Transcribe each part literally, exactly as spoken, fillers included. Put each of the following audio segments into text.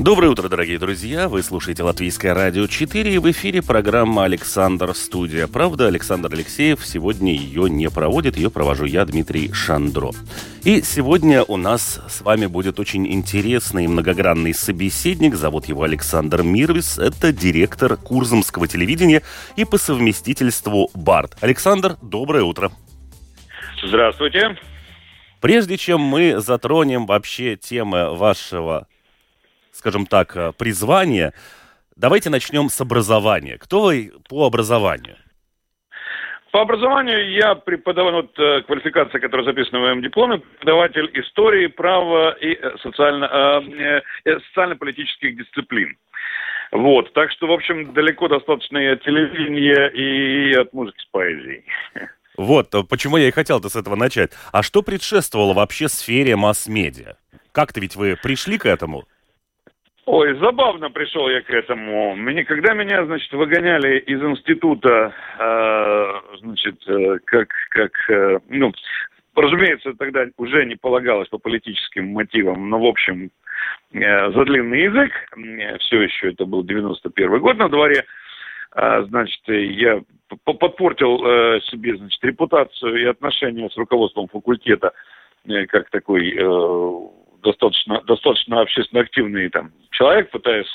Доброе утро, дорогие друзья! Вы слушаете Латвийское радио четыре, и в эфире программа «Александр Студия». Правда, Александр Алексеев сегодня ее не проводит, ее провожу я, Дмитрий Шандро. И сегодня у нас с вами будет очень интересный и многогранный собеседник. Зовут его Александр Мирвис. Это директор Курземского телевидения и по совместительству БАРД. Александр, доброе утро! Здравствуйте! Прежде чем мы затронем вообще темы вашего, скажем так, призвание. Давайте начнем с образования. Кто вы по образованию? По образованию я преподаватель, вот квалификация, которая записана в моем дипломе, преподаватель истории, права и социально, э, социально-политических дисциплин. Вот, так что, в общем, далеко достаточно и от телевидения, и от музыки с поэзией. Вот, почему я и хотел-то с этого начать. А что предшествовало вообще сфере масс-медиа? Как-то ведь вы пришли к этому? Ой, забавно пришел я к этому. Мне, когда меня, значит, выгоняли из института, э, значит, э, как, как, э, ну, разумеется, тогда уже не полагалось по политическим мотивам, но, в общем, э, за длинный язык, э, все еще это был девяносто первый год на дворе, э, значит, я подпортил э, себе, значит, репутацию и отношения с руководством факультета, э, как такой... Э, Достаточно, достаточно общественно активный там человек, пытаясь,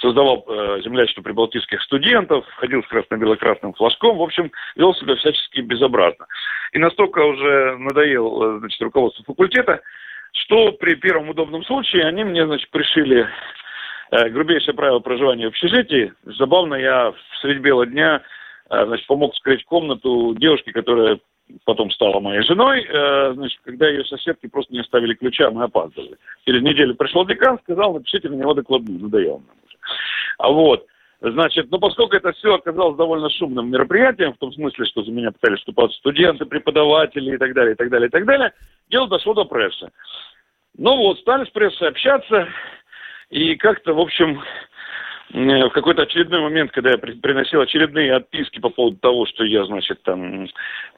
создавал э, землячество прибалтийских студентов, ходил с красно-бело-красным флажком, в общем, вел себя всячески безобразно. И настолько уже надоел, значит, руководство факультета, что при первом удобном случае они мне, значит, пришили э, грубейшее правило проживания в общежитии. Забавно, я средь бела дня э, значит, помог скрыть комнату девушке, которая... потом стала моей женой, значит, когда ее соседки просто не оставили ключа, мы опаздывали. Через неделю пришел декан, сказал, напишите на него докладную, надоело нам уже. А вот, значит, но поскольку это все оказалось довольно шумным мероприятием, в том смысле, что за меня пытались вступать студенты, преподаватели и так далее, и так далее, и так далее, дело дошло до прессы. Ну вот, стали с прессой общаться, и как-то, в общем... В какой-то очередной момент, когда я приносил очередные отписки по поводу того, что я, значит, там,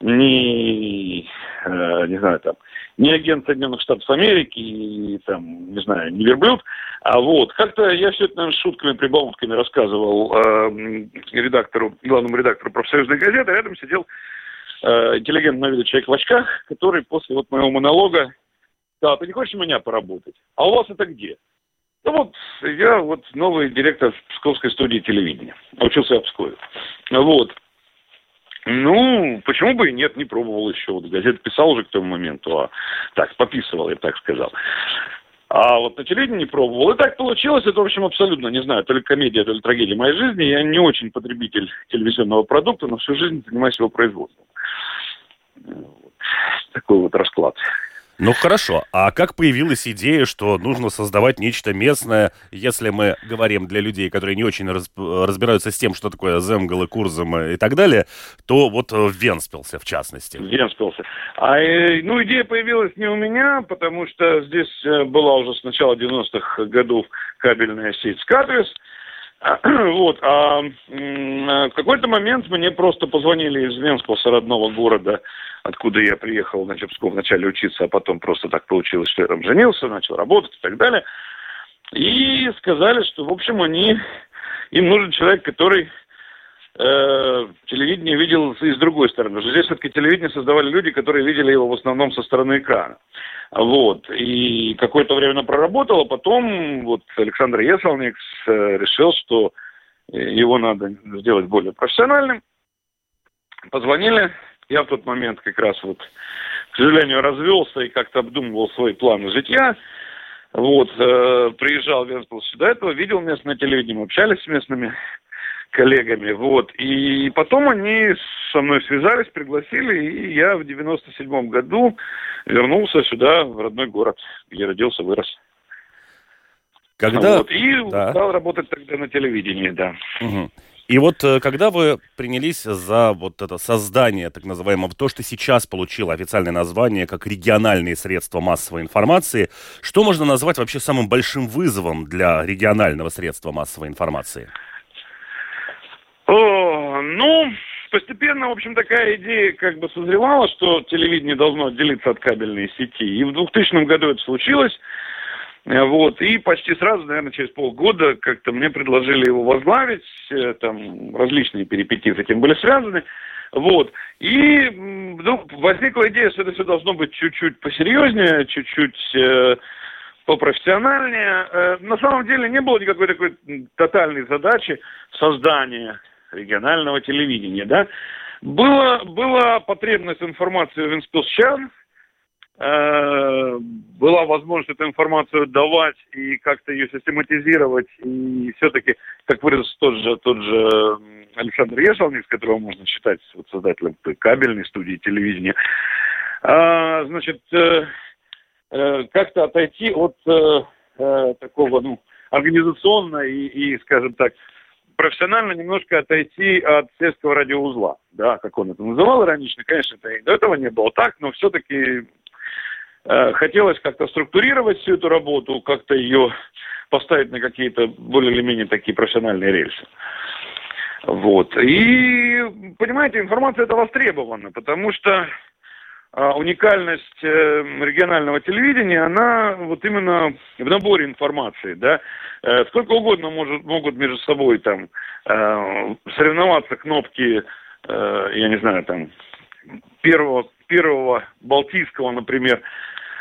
не, э, не знаю, там, не агент Соединенных Штатов Америки, и, там, не знаю, не верблюд, а вот, как-то я все это, наверное, шутками, прибаутками рассказывал э, редактору, главному редактору Профсоюзной газеты, а рядом сидел э, интеллигентный на виду человек в очках, который после вот моего монолога сказал, ты не хочешь у меня поработать? А у вас это где? Ну вот, я вот новый директор Псковской студии телевидения. Учился я в Пскове. Вот. Ну, почему бы и нет, не пробовал еще. Вот газет писал уже к тому моменту, а так, пописывал, я так сказал. А вот на телевидении не пробовал. И так получилось, это, в общем, абсолютно, не знаю, то ли комедия, то ли трагедия моей жизни. Я не очень потребитель телевизионного продукта, но всю жизнь занимаюсь его производством. Вот. Такой вот расклад. Ну хорошо, а как появилась идея, что нужно создавать нечто местное, если мы говорим для людей, которые не очень раз, разбираются с тем, что такое земгалы, курземы и так далее, то вот в Вентспилсе, в частности. В Вентспилсе. А, ну, идея появилась не у меня, потому что здесь была уже с начала девяностых годов кабельная сеть «Скатрис». Вот, а в какой-то момент мне просто позвонили из Вентспилса, родного города, откуда я приехал, значит, в Псков вначале учиться, а потом просто так получилось, что я там женился, начал работать и так далее. И сказали, что, в общем, они, им нужен человек, который э, телевидение видел и с другой стороны. Здесь все-таки телевидение создавали люди, которые видели его в основном со стороны экрана. Вот. И какое-то время она проработала, потом вот Александр Есельник решил, что его надо сделать более профессиональным. Позвонили. Я в тот момент как раз вот, к сожалению, развелся и как-то обдумывал свои планы житья. Вот, э, приезжал в Вентспилс до этого, видел местное телевидение, общались с местными коллегами. Вот, и потом они со мной связались, пригласили, и я в девяносто седьмом году вернулся сюда, в родной город, где родился, вырос. Когда... Вот, и да. стал работать тогда на телевидении, да. Угу. И вот когда вы принялись за вот это создание, так называемого, то, что сейчас получило официальное название как региональные средства массовой информации, что можно назвать вообще самым большим вызовом для регионального средства массовой информации? О, ну, постепенно, в общем, такая идея как бы созревала, что телевидение должно отделиться от кабельной сети. И в двухтысячном году это случилось. Вот, и почти сразу, наверное, через полгода как-то мне предложили его возглавить, там различные перипетии с этим были связаны, вот, и вдруг возникла идея, что это все должно быть чуть-чуть посерьезнее, чуть-чуть э, попрофессиональнее. Э, на самом деле не было никакой такой тотальной задачи создания регионального телевидения, да, была, была потребность информации в вентспилсчан, была возможность эту информацию давать и как-то ее систематизировать, и все-таки, как выразился тот же, тот же Александр Есельник, которого можно считать вот создателем той кабельной студии телевидения, а, значит, э, э, как-то отойти от э, э, такого, ну, организационно и, и, скажем так, профессионально немножко отойти от сельского радиоузла, да, как он это называл иронично, конечно, это и до этого не было так, но все-таки хотелось как-то структурировать всю эту работу, как-то ее поставить на какие-то более или менее такие профессиональные рельсы. Вот. И, понимаете, информация эта востребована, потому что уникальность регионального телевидения, она вот именно в наборе информации, да, сколько угодно может, могут между собой там соревноваться кнопки, я не знаю, там, первого первого балтийского, например,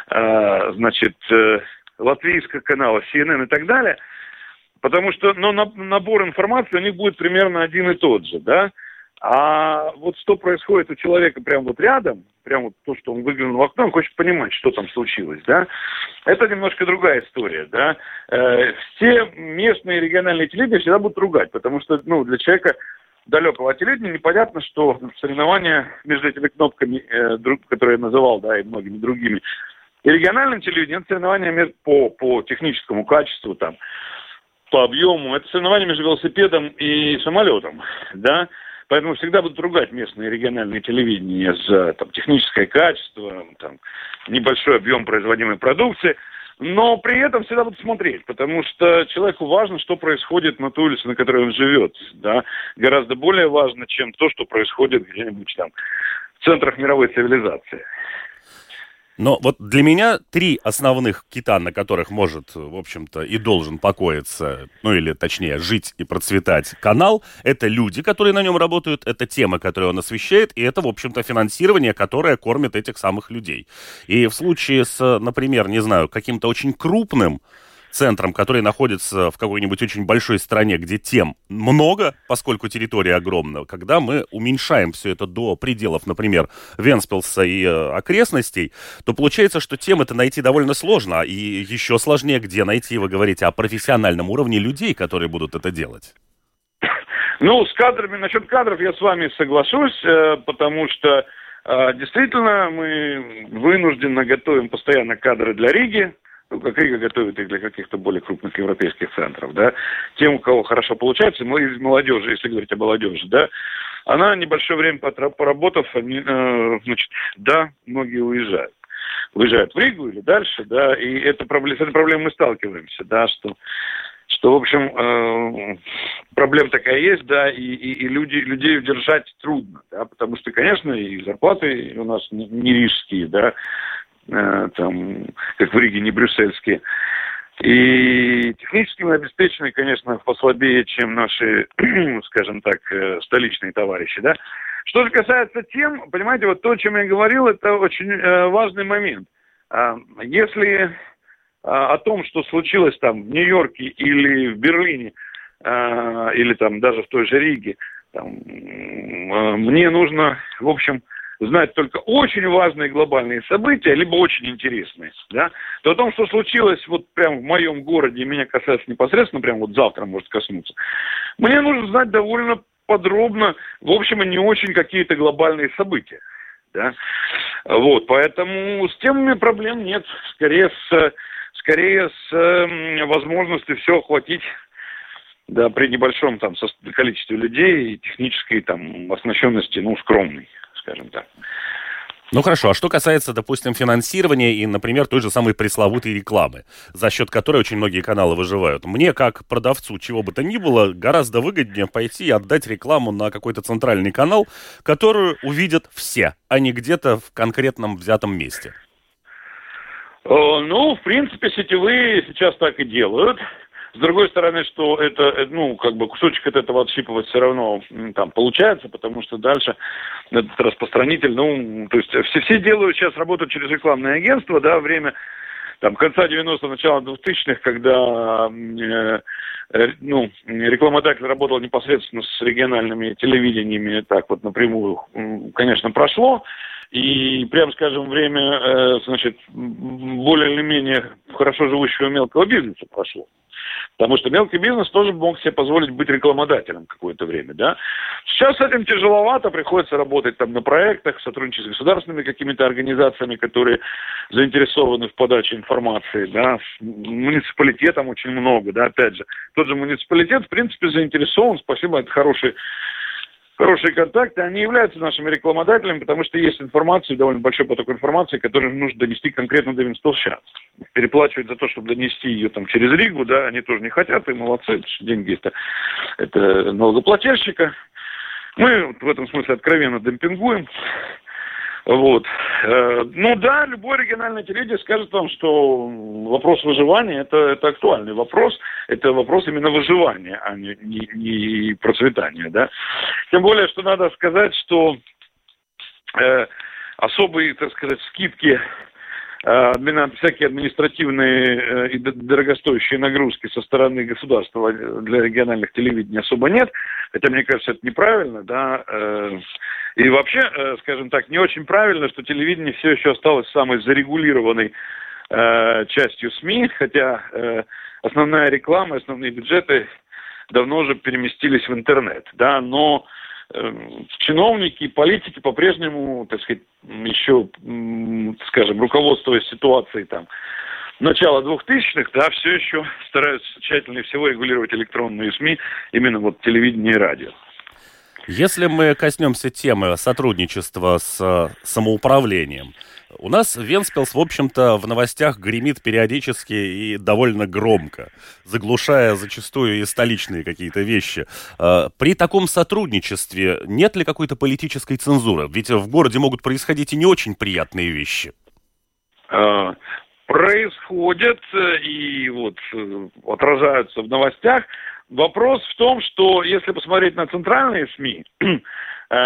э, значит, э, латвийского канала, си эн эн и так далее, потому что, но на, набор информации у них будет примерно один и тот же, да, а вот что происходит у человека прямо вот рядом, прямо вот то, что он выглянул в окно, он хочет понимать, что там случилось, да, это немножко другая история, да, э, все местные региональные телевидения всегда будут ругать, потому что, ну, для человека далекого от телевидения непонятно, что соревнования между этими кнопками, э, друг, которые я называл, да, и многими другими, и региональным телевидением, это соревнования по, по техническому качеству, там, по объему, это соревнования между велосипедом и самолетом, да, поэтому всегда будут ругать местные региональные телевидения за там, техническое качество, там, небольшой объем производимой продукции, но при этом всегда будут смотреть, потому что человеку важно, что происходит на той улице, на которой он живет. Да? Гораздо более важно, чем то, что происходит где-нибудь там в центрах мировой цивилизации. Но вот для меня три основных кита, на которых может, в общем-то, и должен покоиться, ну или точнее жить и процветать канал, это люди, которые на нем работают, это темы, которые он освещает, и это, в общем-то, финансирование, которое кормит этих самых людей. И в случае с, например, не знаю, каким-то очень крупным центром, который находится в какой-нибудь очень большой стране, где тем много, поскольку территория огромна, когда мы уменьшаем все это до пределов, например, Вентспилса и э, окрестностей, то получается, что тем это найти довольно сложно, и еще сложнее, где найти, вы говорите, о профессиональном уровне людей, которые будут это делать. Ну, с кадрами, насчет кадров я с вами соглашусь, э, потому что э, действительно мы вынужденно готовим постоянно кадры для Риги, ну, как Рига готовит их для каких-то более крупных европейских центров, да, тем, у кого хорошо получается, из молодежи, если говорить о молодежи, да, она небольшое время поработав, они, э, значит, да, многие уезжают. Уезжают в Ригу или дальше, да, и это, с этой проблемой мы сталкиваемся, да, что, что в общем, э, проблема такая есть, да, и, и, и люди, людей удержать трудно, да, потому что, конечно, и зарплаты у нас не, не рижские, да, там, как в Риге, не брюссельские. И технически мы обеспечены, конечно, послабее, чем наши, скажем так, столичные товарищи, да. Что же касается тем, понимаете, вот то, о чем я говорил, это очень э, важный момент. Э, если э, о том, что случилось там в Нью-Йорке или в Берлине, э, или там даже в той же Риге, там, э, мне нужно, в общем, знать только очень важные глобальные события, либо очень интересные, да, то о том, что случилось вот прямо в моем городе, и меня касается непосредственно, прямо вот завтра может коснуться, мне нужно знать довольно подробно, в общем, и не очень какие-то глобальные события, да, вот, поэтому с темами проблем нет, скорее с, скорее с возможностью все охватить Да, при небольшом там количестве людей и технической там оснащенности, ну, скромной, скажем так. Ну хорошо, а что касается, допустим, финансирования и, например, той же самой пресловутой рекламы, за счет которой очень многие каналы выживают. Мне, как продавцу чего бы то ни было, гораздо выгоднее пойти и отдать рекламу на какой-то центральный канал, которую увидят все, а не где-то в конкретном взятом месте. Ну, в принципе, сетевые сейчас так и делают. С другой стороны, что это, ну, как бы кусочек от этого отщипывать все равно там получается, потому что дальше этот распространитель, ну, то есть все, все делают сейчас работу через рекламное агентство, да, время там конца девяностых, начала двухтысячных, когда э, э, ну, рекламодатель работал непосредственно с региональными телевидениями, так вот напрямую, конечно, прошло. И, прям скажем, время, э, значит, более или менее хорошо живущего мелкого бизнеса прошло. Потому что мелкий бизнес тоже мог себе позволить быть рекламодателем какое-то время, да. Сейчас с этим тяжеловато, приходится работать там на проектах, сотрудничать с государственными какими-то организациями, которые заинтересованы в подаче информации, да. С муниципалитетом очень много, да, опять же. Тот же муниципалитет, в принципе, заинтересован, спасибо, это хороший... Хорошие контакты, они являются нашими рекламодателями, потому что есть информация, довольно большой поток информации, которую нужно донести конкретно до венспилсчан. Переплачивать за то, чтобы донести ее там через Ригу, да, они тоже не хотят, и молодцы, это деньги это, это налогоплательщика. Мы вот в этом смысле откровенно демпингуем. Вот. Ну да, любой региональный телевидение скажет вам, что вопрос выживания это, это актуальный вопрос, это вопрос именно выживания, а не, не, не процветания, да. Тем более, что надо сказать, что э, особые, так сказать, скидки, э, всякие административные э, и дорогостоящие нагрузки со стороны государства для региональных телевидений особо нет, хотя мне кажется, это неправильно, да. Э, И вообще, скажем так, не очень правильно, что телевидение все еще осталось самой зарегулированной э, частью СМИ, хотя э, основная реклама, основные бюджеты давно уже переместились в интернет, да, но э, чиновники и политики по-прежнему, так сказать, еще, скажем, руководствуясь ситуацией там начала двухтысячных, да, все еще стараются тщательнее всего регулировать электронные СМИ, именно вот телевидение и радио. Если мы коснемся темы сотрудничества с самоуправлением, у нас Вентспилс, в общем-то, в новостях гремит периодически и довольно громко, заглушая зачастую и столичные какие-то вещи. При таком сотрудничестве нет ли какой-то политической цензуры? Ведь в городе могут происходить и не очень приятные вещи. Происходят и вот отражаются в новостях. Вопрос в том, что если посмотреть на центральные СМИ,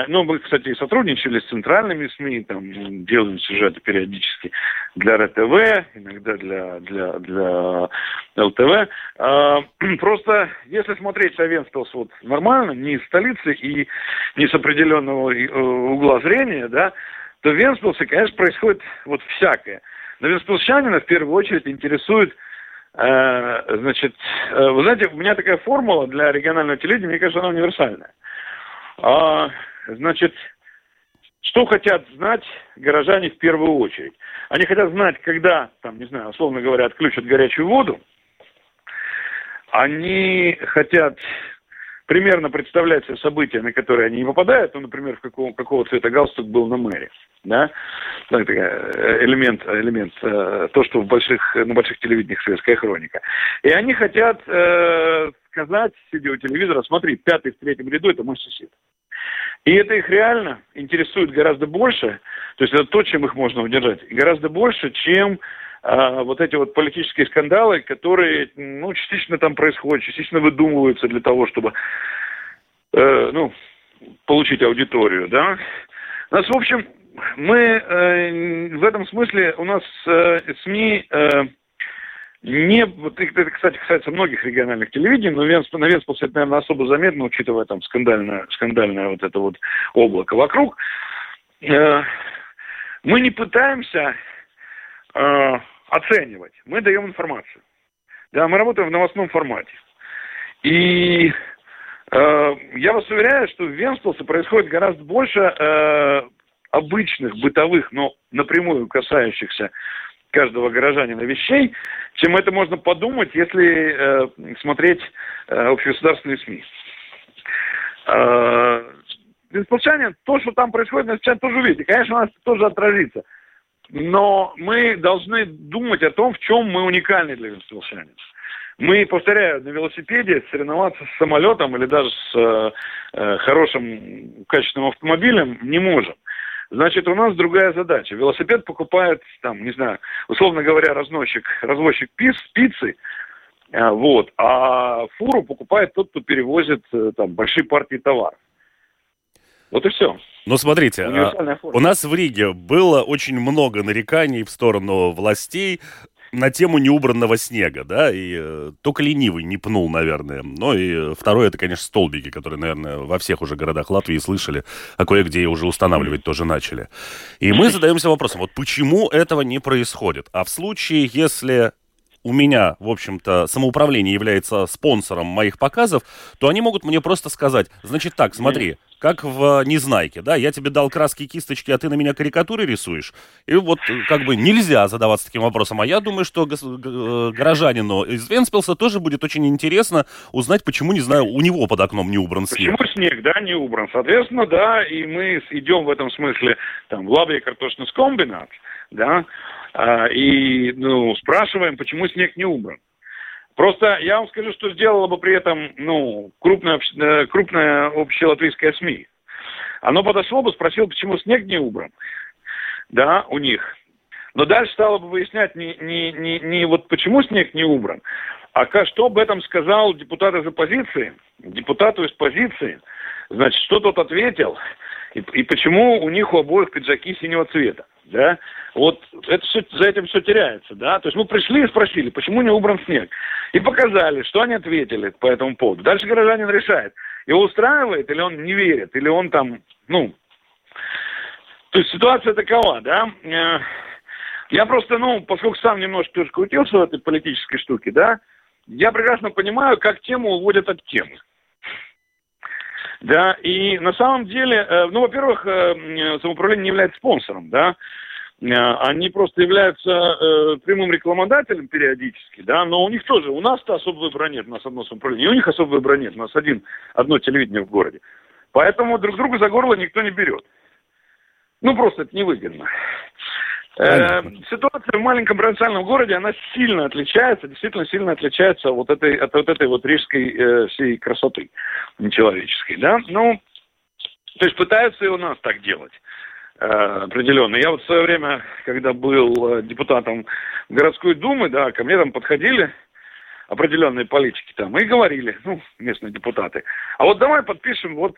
ну, мы, кстати, сотрудничали с центральными СМИ, там, делаем сюжеты периодически для эр тэ вэ, иногда для, для, для эл тэ вэ. А, просто, если смотреть на Вентспилс вот нормально, не из столицы и не с определенного угла зрения, да, то в Вентспилсе, конечно, происходит вот всякое. Но вентспилсчанина в первую очередь интересует, значит, вы знаете, у меня такая формула для регионального телевидения, мне кажется, она универсальная. А, значит, что хотят знать горожане в первую очередь? Они хотят знать, когда, там, не знаю, условно говоря, отключат горячую воду. Они хотят примерно представлять себе события, на которые они не попадают, ну, например, в какого, какого цвета галстук был на мэре, да, ну, элемент, элемент, э, то, что в больших, на больших телевидениях советская хроника. И они хотят э, сказать, сидя у телевизора, смотри, пятый в третьем ряду, это мой сосед. И это их реально интересует гораздо больше, то есть это то, чем их можно удержать, гораздо больше, чем... вот эти вот политические скандалы, которые, ну, частично там происходят, частично выдумываются для того, чтобы, э, ну, получить аудиторию, да. У нас, в общем, мы э, в этом смысле, у нас э, СМИ э, не... Вот, это, кстати, касается многих региональных телевидений, но Венсп, на Вентспилсе это, наверное, особо заметно, учитывая там скандальное, скандальное вот это вот облако вокруг. Э, мы не пытаемся... оценивать. Мы даем информацию. Да, мы работаем в новостном формате. И э, я вас уверяю, что в Вентспилсе происходит гораздо больше э, обычных, бытовых, но напрямую касающихся каждого горожанина вещей, чем это можно подумать, если э, смотреть общегосударственные СМИ. Вентспилсчане, то, что там происходит, вентспилсчане тоже увидите. Конечно, у нас тоже отразится. Но мы должны думать о том, в чем мы уникальны для вентспилсчанина. Мы, повторяю, на велосипеде соревноваться с самолетом или даже с э, хорошим качественным автомобилем не можем. Значит, у нас другая задача. Велосипед покупает, там, не знаю, условно говоря, разносчик, развозчик пиц, пиццы, э, вот, а фуру покупает тот, кто перевозит э, там, большие партии товаров. Вот и все. Ну, смотрите, у нас в Риге было очень много нареканий в сторону властей на тему неубранного снега, да, и э, только ленивый не пнул, наверное. Ну, и второе, это, конечно, столбики, которые, наверное, во всех уже городах Латвии слышали, а кое-где уже устанавливать тоже начали. И мы задаемся вопросом, вот почему этого не происходит? А в случае, если у меня, в общем-то, самоуправление является спонсором моих показов, то они могут мне просто сказать, значит так, смотри, как в «Незнайке», да, я тебе дал краски и кисточки, а ты на меня карикатуры рисуешь. И вот как бы нельзя задаваться таким вопросом. А я думаю, что гос- горожанину из Вентспилса тоже будет очень интересно узнать, почему, не знаю, у него под окном не убран снег. Почему снег, да, не убран. Соответственно, да, и мы идем в этом смысле там, в Лабри картошный комбинат, да, и ну, спрашиваем, почему снег не убран. Просто я вам скажу, что сделала бы при этом ну, крупная, крупная общелатвийская СМИ. Оно подошло бы, спросило, почему снег не убран, да, у них. Но дальше стало бы выяснять не, не, не, не вот почему снег не убран, а что об этом сказал депутат из оппозиции, депутату из позиции, значит, что тот ответил, и, и почему у них у обоих пиджаки синего цвета. Да? Вот это все, за этим все теряется, да, то есть мы пришли и спросили, почему не убран снег, и показали, что они ответили по этому поводу. Дальше горожанин решает, его устраивает или он не верит, или он там, ну, то есть ситуация такова, да, я просто, ну, поскольку сам немножко тоже крутился в этой политической штуке, да, я прекрасно понимаю, как тему уводят от темы. Да, и на самом деле, ну, во-первых, самоуправление не является спонсором, да, они просто являются прямым рекламодателем периодически, да, но у них тоже, у нас-то особого выбора нет, у нас одно самоуправление, и у них особого выбора нет, у нас один, одно телевидение в городе, поэтому друг друга за горло никто не берет, ну, просто это невыгодно. Понятно. Ситуация в маленьком провинциальном городе, она сильно отличается, действительно сильно отличается от, этой, от вот этой вот рижской э, всей красоты нечеловеческой, да, ну, то есть пытаются и у нас так делать э, определенно. Я вот в свое время, когда был депутатом городской думы, да, ко мне там подходили определенные политики там и говорили, ну, местные депутаты, а вот давай подпишем вот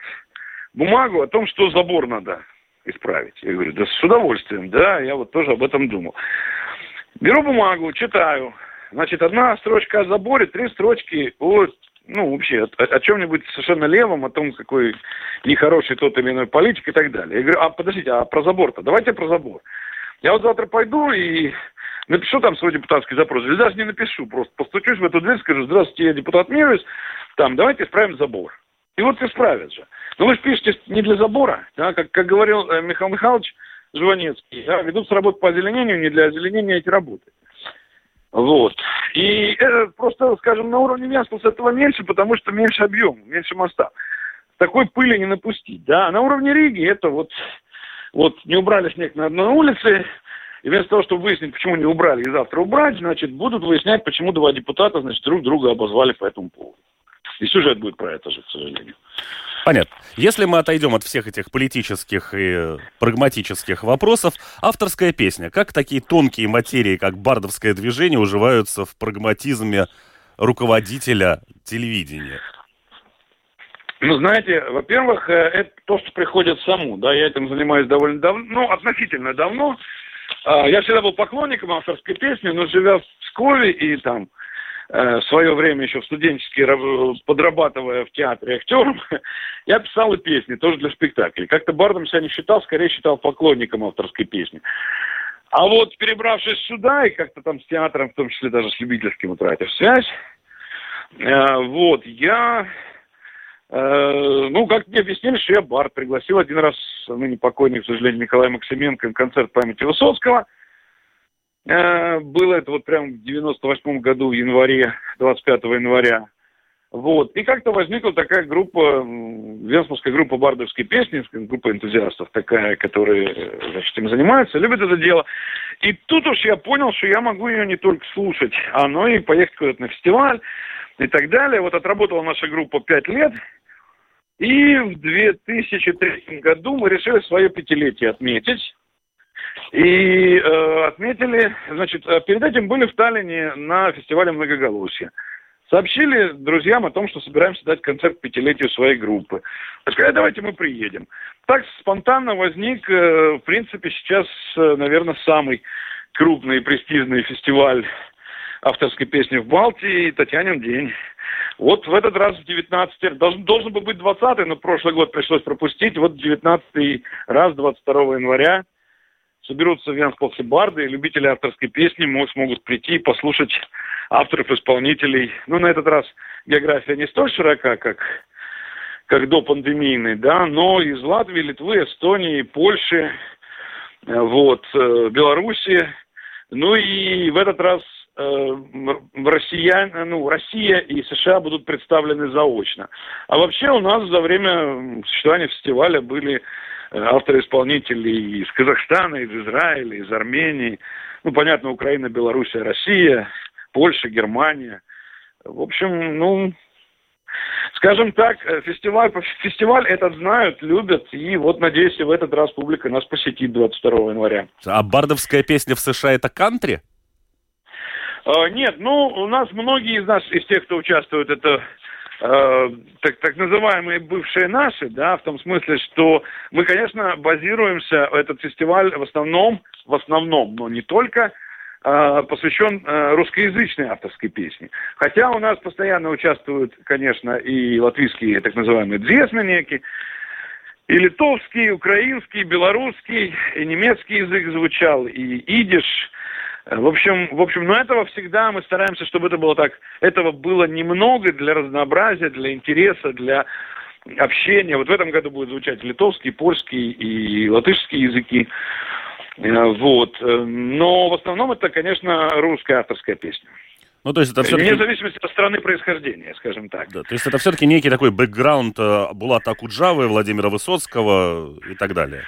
бумагу о том, что забор надо исправить. Я говорю, да с удовольствием, да, я вот тоже об этом думал. Беру бумагу, читаю. Значит, одна строчка о заборе, три строчки о, ну, вообще, о, о чем-нибудь совершенно левом, о том, какой нехороший тот или иной политик и так далее. Я говорю, а подождите, а про забор-то? Давайте про забор. Я вот завтра пойду и напишу там свой депутатский запрос. Или даже не напишу, просто постучусь в эту дверь, скажу, здравствуйте, я депутат Мирвис, там, давайте исправим забор. И вот исправят же. Но вы же пишете не для забора, да, как, как говорил Михаил Михайлович Жванецкий, да, ведутся работы по озеленению, не для озеленения эти работы. Вот. И это просто, скажем, на уровне Вентспилса этого меньше, потому что меньше объема, меньше моста. Такой пыли не напустить, да. А на уровне Риги это вот, вот не убрали снег на одной улице, и вместо того, чтобы выяснить, почему не убрали и завтра убрать, значит, будут выяснять, почему два депутата, значит, друг друга обозвали по этому поводу. И сюжет будет про это же, к сожалению. Понятно. Если мы отойдем от всех этих политических и прагматических вопросов, авторская песня. Как такие тонкие материи, как бардовское движение, уживаются в прагматизме руководителя телевидения? Ну, знаете, во-первых, это то, что приходит саму. Да, я этим занимаюсь довольно давно, ну, относительно давно. Я всегда был поклонником авторской песни, но живя в Пскове и там... в свое время еще в студенческие, подрабатывая в театре актером, я писал и песни, тоже для спектаклей. Как-то бардом себя не считал, скорее считал поклонником авторской песни. А вот перебравшись сюда, и как-то там с театром, в том числе даже с любительским, утратив связь, вот, я... Ну, как мне объяснили, что я бард. Пригласил один раз, ныне покойный, к сожалению, Николай Максименко на концерт памяти Высоцкого. Было это вот прям в девяносто восьмом году, в январе, двадцать пятого января. Вот. И как-то возникла такая группа, венспилская группа бардовской песни, группа энтузиастов такая, которые, значит, им занимаются, любят это дело. И тут уж я понял, что я могу ее не только слушать, а но и поехать куда-то на фестиваль и так далее. Вот отработала наша группа пять лет, и в две тысячи третьем году мы решили свое пятилетие отметить. И э, отметили, значит, перед этим были в Таллине на фестивале «Многоголосья». Сообщили друзьям о том, что собираемся дать концерт к пятилетию своей группы. Сказали, давайте мы приедем. Так спонтанно возник, в принципе, сейчас, наверное, самый крупный и престижный фестиваль авторской песни в Балтии — «Татьянин день». Вот в этот раз в девятнадцатый, должен, должен был быть двадцатый, но прошлый год пришлось пропустить. Вот девятнадцатый раз, двадцать второго января, соберутся венспилсы барды, и любители авторской песни смогут прийти и послушать авторов-исполнителей. Ну, на этот раз география не столь широка, как, как до пандемийной, да, но из Латвии, Литвы, Эстонии, Польши, вот, Белоруссии. Ну и в этот раз э, россияне, ну, Россия и США будут представлены заочно. А вообще у нас за время существования фестиваля были авторы-исполнители из Казахстана, из Израиля, из Армении. Ну, понятно, Украина, Белоруссия, Россия, Польша, Германия. В общем, ну, скажем так, фестиваль, фестиваль этот знают, любят. И вот, надеюсь, и в этот раз публика нас посетит двадцать второго января. А бардовская песня в США — это кантри? А, нет, ну, у нас многие из нас, из тех, кто участвует, это... Так, так называемые бывшие наши, да, в том смысле, что мы, конечно, базируемся, этот фестиваль в основном, в основном, но не только, э, посвящен э, русскоязычной авторской песне. Хотя у нас постоянно участвуют, конечно, и латвийские так называемые дзесменеки, и литовский, и украинский, и белорусский, и немецкий язык звучал, и идиш. В общем, в общем, но этого всегда мы стараемся, чтобы это было так, этого было немного для разнообразия, для интереса, для общения. Вот в этом году будут звучать литовский, польский и латышский языки. Вот. Но в основном это, конечно, русская авторская песня. Ну, то есть это все-таки... Вне зависимости от страны происхождения, скажем так. Да, то есть это все-таки некий такой бэкграунд Булата Акуджавы, Владимира Высоцкого и так далее.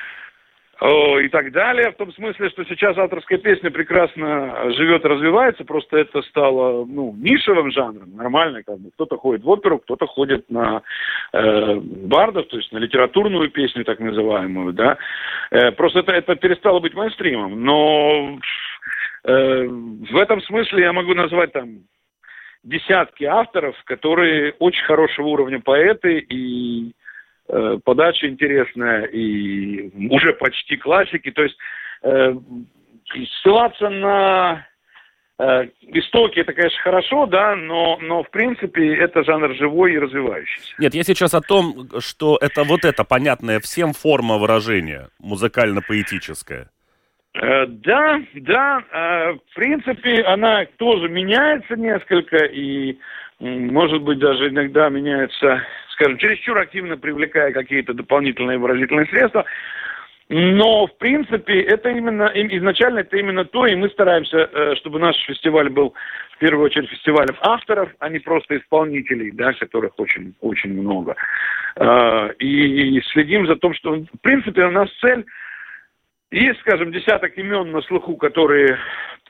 И так далее, в том смысле, что сейчас авторская песня прекрасно живет и развивается, просто это стало, ну, нишевым жанром, нормально, как бы, кто-то ходит в оперу, кто-то ходит на э, бардов, то есть на литературную песню, так называемую, да, э, просто это, это перестало быть мейнстримом, но э, в этом смысле я могу назвать там десятки авторов, которые очень хорошего уровня поэты и... подача интересная и уже почти классики. То есть э, ссылаться на э, истоки, это, конечно, хорошо, да, но, но в принципе это жанр живой и развивающийся. Нет, я сейчас о том, что это вот эта понятная всем форма выражения музыкально-поэтическая. Э, да, да, э, в принципе она тоже меняется несколько и, может быть, даже иногда меняется... скажем, чересчур активно привлекая какие-то дополнительные выразительные средства. Но, в принципе, это именно, изначально это именно то, и мы стараемся, чтобы наш фестиваль был, в первую очередь, фестивалем авторов, а не просто исполнителей, да, которых очень, очень много. И следим за тем, что, в принципе, у нас цель... Есть, скажем, десяток имен на слуху, которые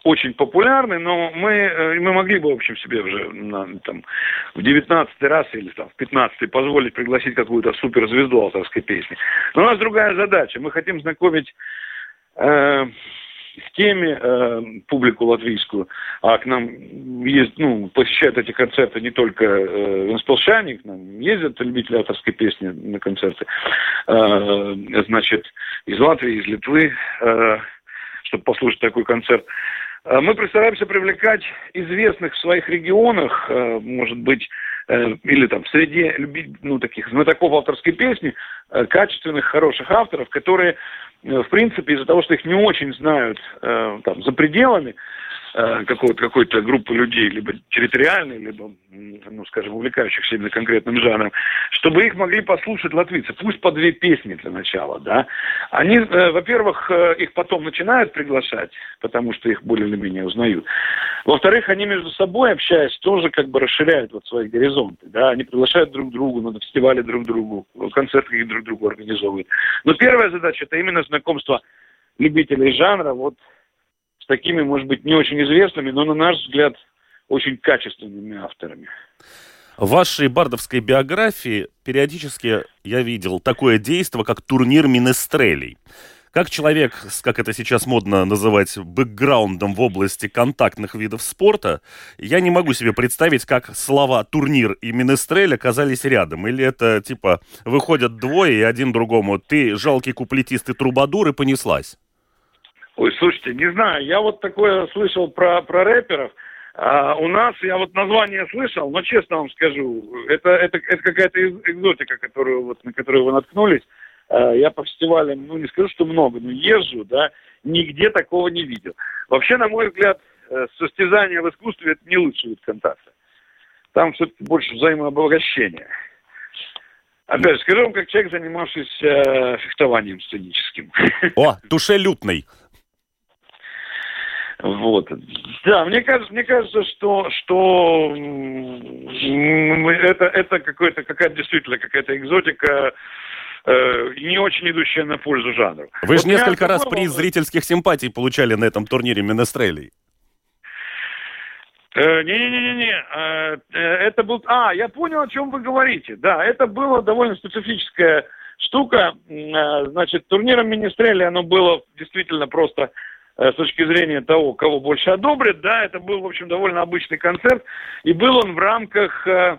очень популярны, но мы, мы могли бы, в общем, себе уже на, там, в девятнадцатый раз или там, в пятнадцатый позволить пригласить какую-то суперзвезду авторской песни. Но у нас другая задача. Мы хотим знакомить э, с теми э, публику латвийскую, а к нам есть, ну, посещают эти концерты не только э, венспилсчане, к нам ездят любители авторской песни на концерты, э, значит, из Латвии, из Литвы, э, чтобы послушать такой концерт. Мы стараемся привлекать известных в своих регионах, может быть, или там среди любителей, ну, таких знатоков авторской песни, качественных, хороших авторов, которые, в принципе, из-за того, что их не очень знают там за пределами, какой-то группы людей, либо территориальной, либо, ну, скажем, увлекающихся именно конкретным жанром, чтобы их могли послушать латвийцы. Пусть по две песни для начала, да. Они, во-первых, их потом начинают приглашать, потому что их более или менее узнают. Во-вторых, они между собой, общаясь, тоже как бы расширяют вот свои горизонты, да. Они приглашают друг другу, на фестивали друг другу, концерты друг другу организовывают. Но первая задача – это именно знакомство любителей жанра вот с такими, может быть, не очень известными, но, на наш взгляд, очень качественными авторами. В вашей бардовской биографии периодически я видел такое действо, как турнир менестрелей. Как человек, как это сейчас модно называть, бэкграундом в области контактных видов спорта, я не могу себе представить, как слова «турнир» и «менестрель» оказались рядом. Или это, типа, выходят двое, и один другому: «Ты жалкий куплетист и трубадур», и понеслась. Ой, слушайте, не знаю, я вот такое слышал про, про рэперов. А у нас, я вот название слышал, но честно вам скажу, это, это, это какая-то экзотика, которую, вот, на которую вы наткнулись. А я по фестивалям, ну не скажу, что много, но езжу, да, нигде такого не видел. Вообще, на мой взгляд, состязание в искусстве — это не лучший вид контакта. Там все-таки больше взаимообогащения. Опять же, скажу вам, как человек, занимавшийся фехтованием сценическим. О, душелюбный. Вот. Да, мне кажется, мне кажется, что, что это, это какое-то, какая-то действительно какая-то экзотика, э, не очень идущая на пользу жанру. Вы вот же несколько раз приз зрительских симпатий получали на этом турнире менестрелей. Э, не-не-не-не, э, это был... А, я понял, о чем вы говорите. Да, это была довольно специфическая штука. Значит, турниром менестрелей оно было действительно просто... с точки зрения того, кого больше одобрят, да, это был, в общем, довольно обычный концерт, и был он в рамках э,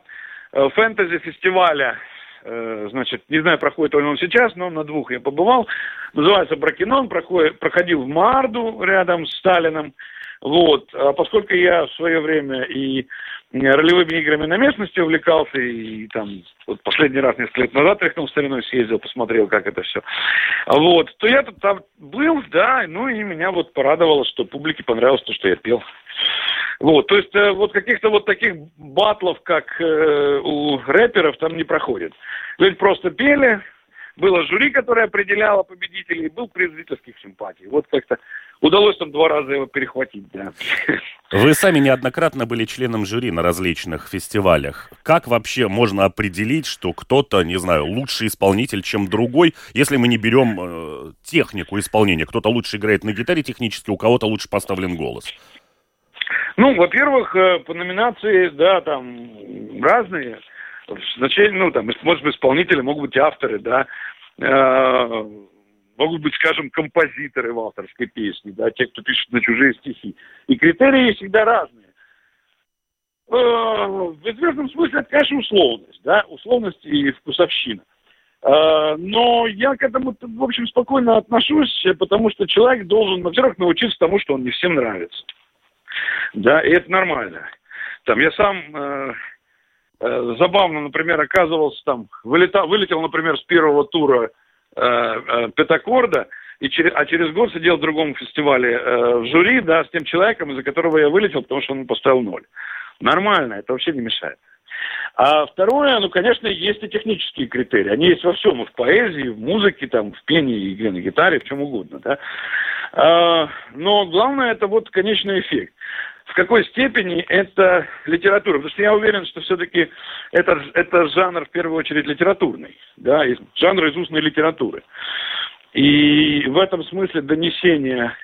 фэнтези-фестиваля, э, значит, не знаю, проходит ли он сейчас, но на двух я побывал, называется «Бракенон», проходит, проходил в Маарду рядом с Сталином, вот, а поскольку я в свое время и ролевыми играми на местности увлекался, и там вот последний раз несколько лет назад тряхнул стариной, съездил, посмотрел, как это все. Вот, то я тут там был, да, ну и меня вот порадовало, что публике понравилось то, что я пел. Вот, то есть вот каких-то вот таких батлов, как э, у рэперов, там не проходит. Люди просто пели, было жюри, которое определяло победителей, и был приз зрительских симпатий. Вот как-то удалось там два раза его перехватить, да. Вы сами неоднократно были членом жюри на различных фестивалях. Как вообще можно определить, что кто-то, не знаю, лучший исполнитель, чем другой, если мы не берем э, технику исполнения? Кто-то лучше играет на гитаре технически, у кого-то лучше поставлен голос. Ну, во-первых, э, по номинации, да, там разные. Значение, ну, там, может быть, исполнители, могут быть авторы, да, э, могут быть, скажем, композиторы в авторской песне, да, те, кто пишет на чужие стихи. И критерии всегда разные. Э, в известном смысле это, конечно, условность, да, условность и вкусовщина. Э, но я к этому, в общем, спокойно отношусь, потому что человек должен, во-первых, научиться тому, что он не всем нравится. Да, и это нормально. Там я сам... Э, Забавно, например, оказывался там, вылетал, вылетел, например, с первого тура э, э, Пятакорда, и через, а через год сидел в другом фестивале э, в жюри, да, с тем человеком, из-за которого я вылетел, потому что он поставил ноль. Нормально, это вообще не мешает. А второе, ну, конечно, есть и технические критерии. Они есть во всем, и в поэзии, и в музыке, там, в пении, игре на гитаре, в чем угодно, да. А, но главное, это вот конечный эффект. В какой степени это литература? Потому что я уверен, что все-таки это, это жанр в первую очередь литературный, да, из, жанр из устной литературы. И в этом смысле донесение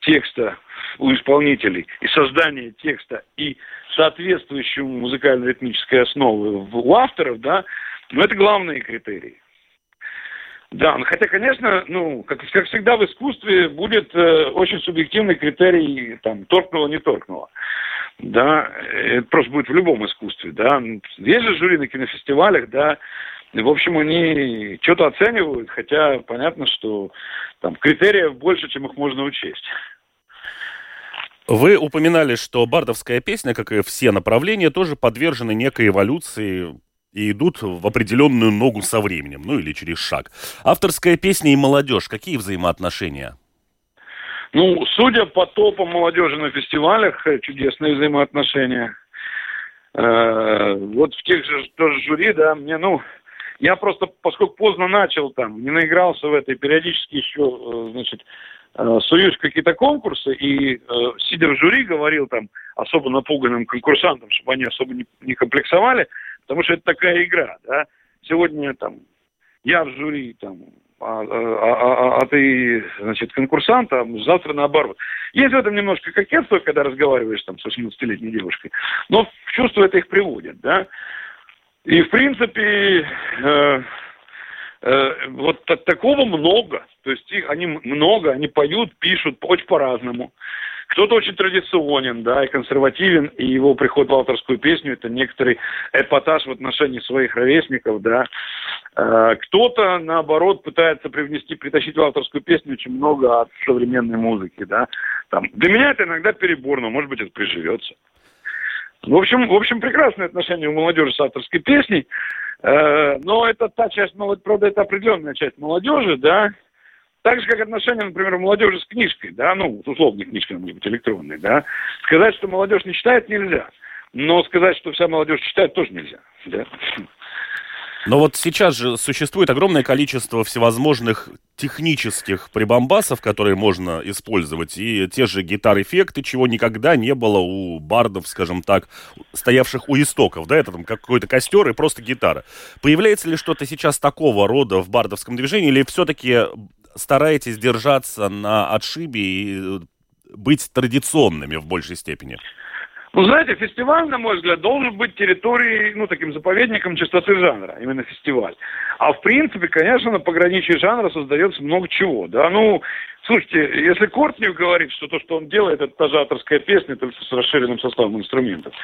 текста у исполнителей и создание текста и соответствующей музыкально-ритмической основы у авторов, да, ну, это главные критерии. Да, ну, хотя, конечно, ну, как, как всегда в искусстве будет э, очень субъективный критерий, там, торкнуло, не торкнуло. Да, это просто будет в любом искусстве, да. Есть же жюри на кинофестивалях, да, в общем, они что-то оценивают, хотя понятно, что там критериев больше, чем их можно учесть. Вы упоминали, что бардовская песня, как и все направления, тоже подвержены некой эволюции и идут в определенную ногу со временем, ну или через шаг. Авторская песня и молодежь, какие взаимоотношения? Ну, судя по топу молодежи на фестивалях, чудесные взаимоотношения. Э-э- вот в тех же тоже жюри, да, мне, ну, я просто, поскольку поздно начал там, не наигрался в это, и периодически еще, значит, суюсь в какие-то конкурсы, и, сидя в жюри, говорил там особо напуганным конкурсантам, чтобы они особо не, не комплексовали, потому что это такая игра, да. Сегодня там я в жюри, там, а, а, а, а ты, значит, конкурсант, а завтра наоборот. Есть в этом немножко кокетство, когда разговариваешь там с восемнадцатилетней девушкой, но в чувство это их приводит, да. И, в принципе, э, э, вот так, такого много. То есть их, они много, они поют, пишут очень по-разному. Кто-то очень традиционен, да, и консервативен, и его приход в авторскую песню – это некоторый эпатаж в отношении своих ровесников, да. Э, кто-то, наоборот, пытается привнести, притащить в авторскую песню очень много от современной музыки, да. Там, для меня это иногда перебор, но, может быть, это приживется. В общем, в общем, прекрасное отношение у молодежи с авторской песней, э, но это та часть молодежи, правда, это определенная часть молодежи, да, так же, как отношение, например, молодежи с книжкой, да, ну, условной книжкой, может быть, электронной, да, сказать, что молодежь не читает, нельзя, но сказать, что вся молодежь читает, тоже нельзя, да. Но вот сейчас же существует огромное количество всевозможных технических прибамбасов, которые можно использовать, и те же гитар-эффекты, чего никогда не было у бардов, скажем так, стоявших у истоков, да, это там какой-то костер и просто гитара. Появляется ли что-то сейчас такого рода в бардовском движении, или все-таки стараетесь держаться на отшибе и быть традиционными в большей степени? Ну, знаете, фестиваль, на мой взгляд, должен быть территорией, ну, таким заповедником чистоты жанра, именно фестиваль. А в принципе, конечно, на пограничье жанра создается много чего, да. Ну, слушайте, если Кортнев говорит, что то, что он делает, это та же авторская песня, только с расширенным составом инструментов,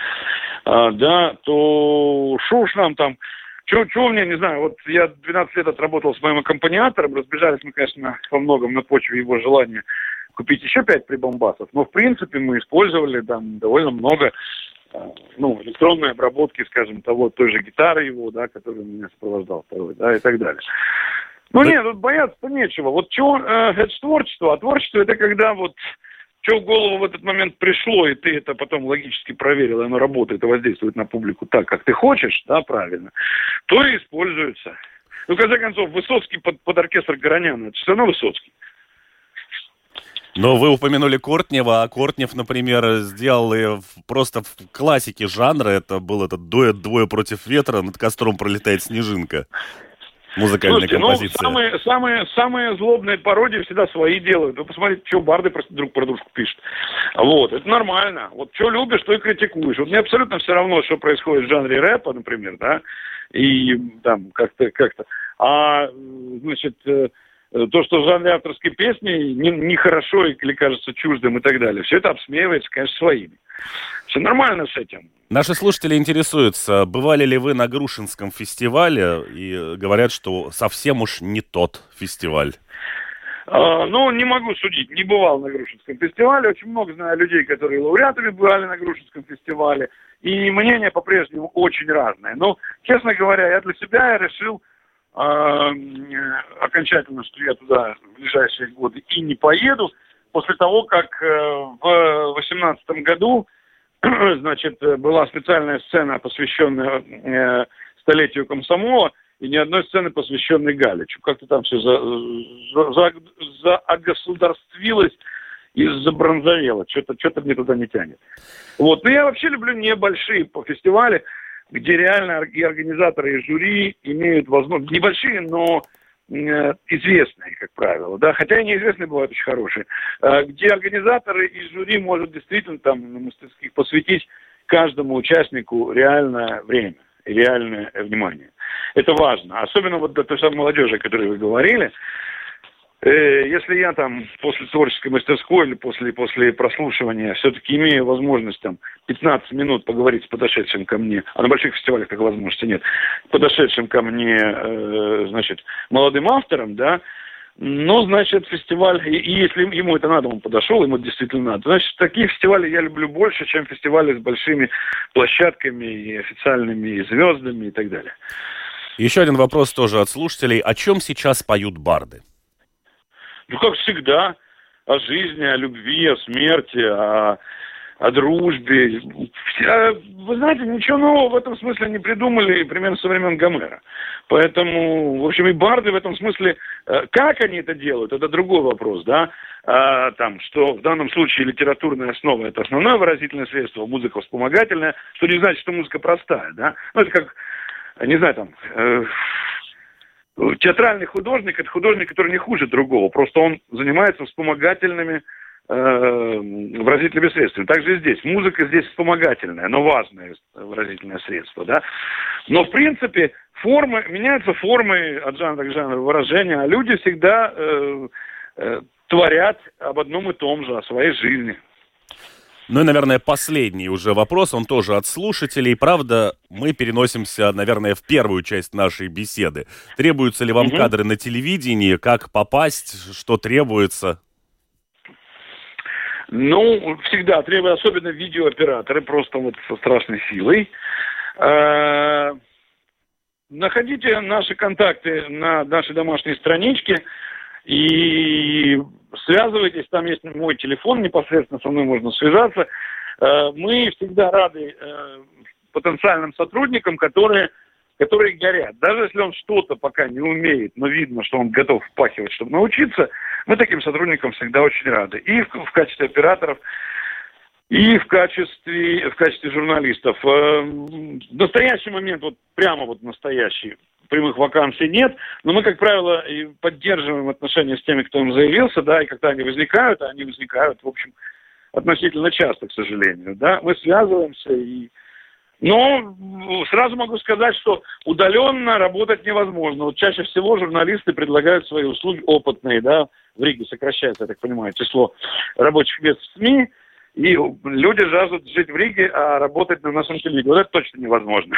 а, да, то шо уж нам там, чего, чего мне, не знаю, вот я двенадцать лет отработал с моим аккомпаниатором, разбежались мы, конечно, во многом на почве его желания купить еще пять прибамбасов, но в принципе мы использовали там довольно много ну, электронной обработки, скажем, того, той же гитары его, да, которую меня сопровождал второй, да, и так далее. Ну да. Нет, тут бояться-то нечего. Вот чего, э, это же творчество, а творчество это когда вот что в голову в этот момент пришло, и ты это потом логически проверил, оно работает и воздействует на публику так, как ты хочешь, да, правильно, то и используется. Ну, в конце концов, Высоцкий под, под оркестр Гараньяна, это все равно Высоцкий. Но вы упомянули Кортнева, а Кортнев, например, сделал просто в классике жанра, это был этот дуэт «Двое против ветра», над костром пролетает снежинка, музыкальная Слушайте, композиция. Ну, самые, самые, самые злобные пародии всегда свои делают. Вы посмотрите, что барды друг про дружку пишут. Вот, это нормально. Вот что любишь, то и критикуешь. Вот мне абсолютно все равно, что происходит в жанре рэпа, например, да, и там как-то, как-то. А, значит... То, что в жанре авторской песни нехорошо или кажется чуждым и так далее. Все это обсмеивается, конечно, своими. Все нормально с этим. Наши слушатели интересуются, бывали ли вы на Грушинском фестивале, и говорят, что совсем уж не тот фестиваль. А, ну, не могу судить, не бывал на Грушинском фестивале. Очень много знаю людей, которые лауреатами бывали на Грушинском фестивале. И мнения по-прежнему очень разные. Но, честно говоря, я для себя решил... окончательно, что я туда в ближайшие годы и не поеду, после того, как в восемнадцатом году значит, была специальная сцена, посвященная столетию комсомола, и ни одной сцены, посвященной Галичу. Как-то там все загосударствилось и забронзовело. Что-то, что-то мне туда не тянет. Вот. Но я вообще люблю небольшие по фестивалю, где реально и организаторы, и жюри имеют возможность, небольшие, но известные, как правило, да, хотя и неизвестные бывают очень хорошие, где организаторы и жюри могут действительно там мастерских посвятить каждому участнику реальное время и реальное внимание. Это важно, особенно вот для той самой молодежи, о которой вы говорили. Если я там после творческой мастерской или после, после прослушивания все-таки имею возможность там пятнадцать минут поговорить с подошедшим ко мне, а на больших фестивалях такой возможности нет, подошедшим ко мне, э, значит, молодым автором, да, ну, значит, фестиваль, и, и если ему это надо, он подошел, ему это действительно надо, значит, такие фестивали я люблю больше, чем фестивали с большими площадками и официальными и звездами и так далее. Еще один вопрос тоже от слушателей. О чем сейчас поют барды? Ну, как всегда, о жизни, о любви, о смерти, о, о дружбе. Вы знаете, ничего нового в этом смысле не придумали примерно со времен Гомера. Поэтому, в общем, и барды в этом смысле, как они это делают, это другой вопрос, да. А, там, что в данном случае литературная основа – это основное выразительное средство, музыка вспомогательная, что не значит, что музыка простая, да. Ну, это как, не знаю, там... Э- Театральный художник – это художник, который не хуже другого, просто он занимается вспомогательными э, выразительными средствами. Также и здесь. Музыка здесь вспомогательная, но важное выразительное средство. Да? Но, в принципе, формы, меняются формы от жанра к жанру выражения, а люди всегда э, э, творят об одном и том же, о своей жизни. Ну и, наверное, последний уже вопрос, он тоже от слушателей. Правда, мы переносимся, наверное, в первую часть нашей беседы. Требуются ли вам угу. кадры на телевидении? Как попасть? Что требуется? Ну, всегда требуют, особенно видеооператоры, просто вот со страшной силой. Э-э- находите наши контакты на нашей домашней страничке. И связывайтесь, там есть мой телефон, непосредственно со мной можно связаться. Мы всегда рады потенциальным сотрудникам, которые, которые горят. Даже если он что-то пока не умеет, но видно, что он готов впахивать, чтобы научиться, мы таким сотрудникам всегда очень рады. И в качестве операторов, и в качестве, в качестве журналистов. В настоящий момент, вот прямо вот настоящий, прямых вакансий нет, но мы, как правило, и поддерживаем отношения с теми, кто им заявился, да, и когда они возникают, а они возникают, в общем, относительно часто, к сожалению, да, мы связываемся, и... но сразу могу сказать, что удаленно работать невозможно. Вот чаще всего журналисты предлагают свои услуги опытные, да, в Риге сокращается, я так понимаю, число рабочих мест в СМИ, и люди жаждут жить в Риге, а работать на нашем телевидении. Вот это точно невозможно.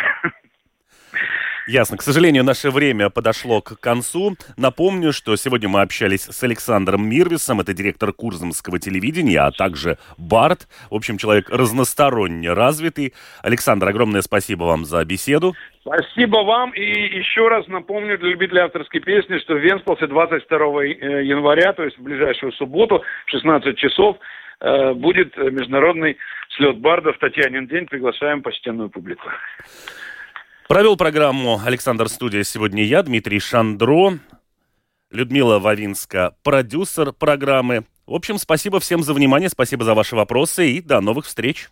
Ясно. К сожалению, наше время подошло к концу. Напомню, что сегодня мы общались с Александром Мирвисом, это директор Курземского телевидения, а также БАРД. В общем, человек разносторонне развитый. Александр, огромное спасибо вам за беседу. Спасибо вам. И еще раз напомню для любителей авторской песни, что в Вентспилсе двадцать второго января, то есть в ближайшую субботу в шестнадцать часов, будет международный слет бардов «Татьянин день». Приглашаем почтенную публику. Провел программу «Александр Студия» сегодня я, Дмитрий Шандро, Людмила Вавинская, продюсер программы. В общем, спасибо всем за внимание, спасибо за ваши вопросы и до новых встреч.